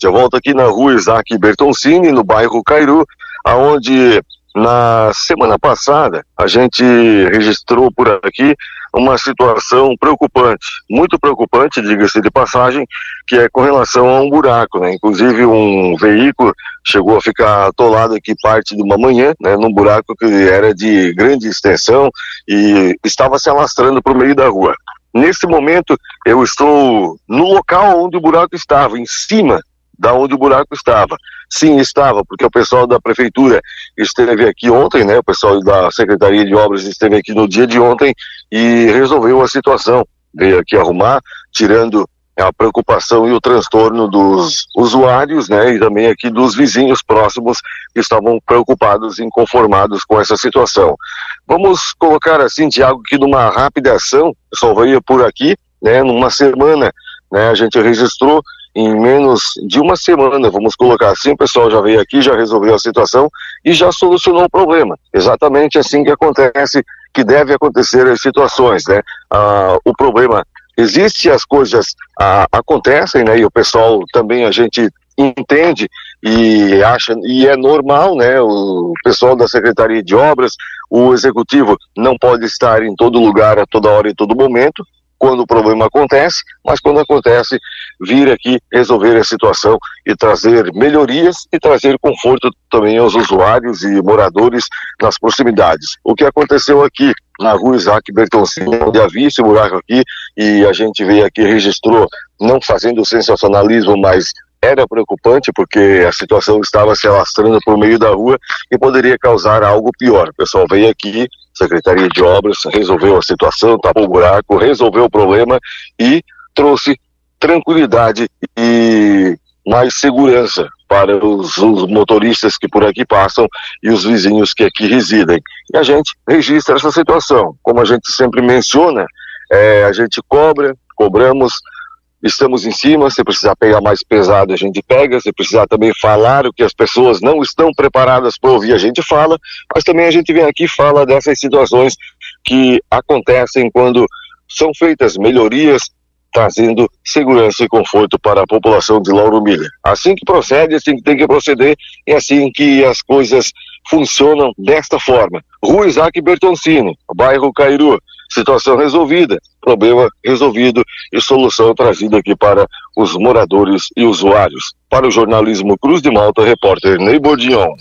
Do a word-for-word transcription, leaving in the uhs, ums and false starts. Já volto aqui na rua Isaac Bertoncini, no bairro Cairu, aonde na semana passada a gente registrou por aqui uma situação preocupante, muito preocupante, diga-se de passagem, que é com relação a um buraco, né? Inclusive um veículo chegou a ficar atolado aqui parte de uma manhã, né? Num buraco que era de grande extensão e estava se alastrando para o meio da rua. Nesse momento eu estou no local onde o buraco estava, em cima da onde o buraco estava. Sim, estava, porque o pessoal da prefeitura esteve aqui ontem, né? O pessoal da Secretaria de Obras esteve aqui no dia de ontem e resolveu a situação. Veio aqui arrumar, tirando a preocupação e o transtorno dos usuários, né? E também aqui dos vizinhos próximos que estavam preocupados e inconformados com essa situação. Vamos colocar assim, Thiago, que numa rápida ação, só veio por aqui, né? Numa semana, né? A gente registrou em menos de uma semana, vamos colocar assim, o pessoal já veio aqui, já resolveu a situação e já solucionou o problema. Exatamente assim que acontece, que deve acontecer as situações, né? Ah, o problema existe, as coisas ah, acontecem, né? E o pessoal também a gente entende e acha, e é normal, né? O pessoal da Secretaria de Obras, o executivo não pode estar em todo lugar, a toda hora e todo momento, quando o problema acontece, mas quando acontece, vir aqui resolver a situação e trazer melhorias e trazer conforto também aos usuários e moradores nas proximidades. O que aconteceu aqui na rua Isaac Bertoncini, onde havia esse buraco aqui, e a gente veio aqui e registrou, não fazendo sensacionalismo, mas era preocupante porque a situação estava se alastrando por meio da rua e poderia causar algo pior. O pessoal veio aqui, Secretaria de Obras, resolveu a situação, tapou o buraco, resolveu o problema e trouxe tranquilidade e mais segurança para os, os motoristas que por aqui passam e os vizinhos que aqui residem. E a gente registra essa situação. Como a gente sempre menciona, é, a gente cobra, cobramos, estamos em cima, se precisar pegar mais pesado a gente pega, se precisar também falar o que as pessoas não estão preparadas para ouvir a gente fala, mas também a gente vem aqui e fala dessas situações que acontecem quando são feitas melhorias, trazendo segurança e conforto para a população de Lauro Milha. Assim que procede, assim que tem que proceder, é assim que as coisas funcionam desta forma. Rua Isaac Bertoncini, bairro Cairu. Situação resolvida, problema resolvido e solução trazida aqui para os moradores e usuários. Para o jornalismo Cruz de Malta, repórter Ney Bordion.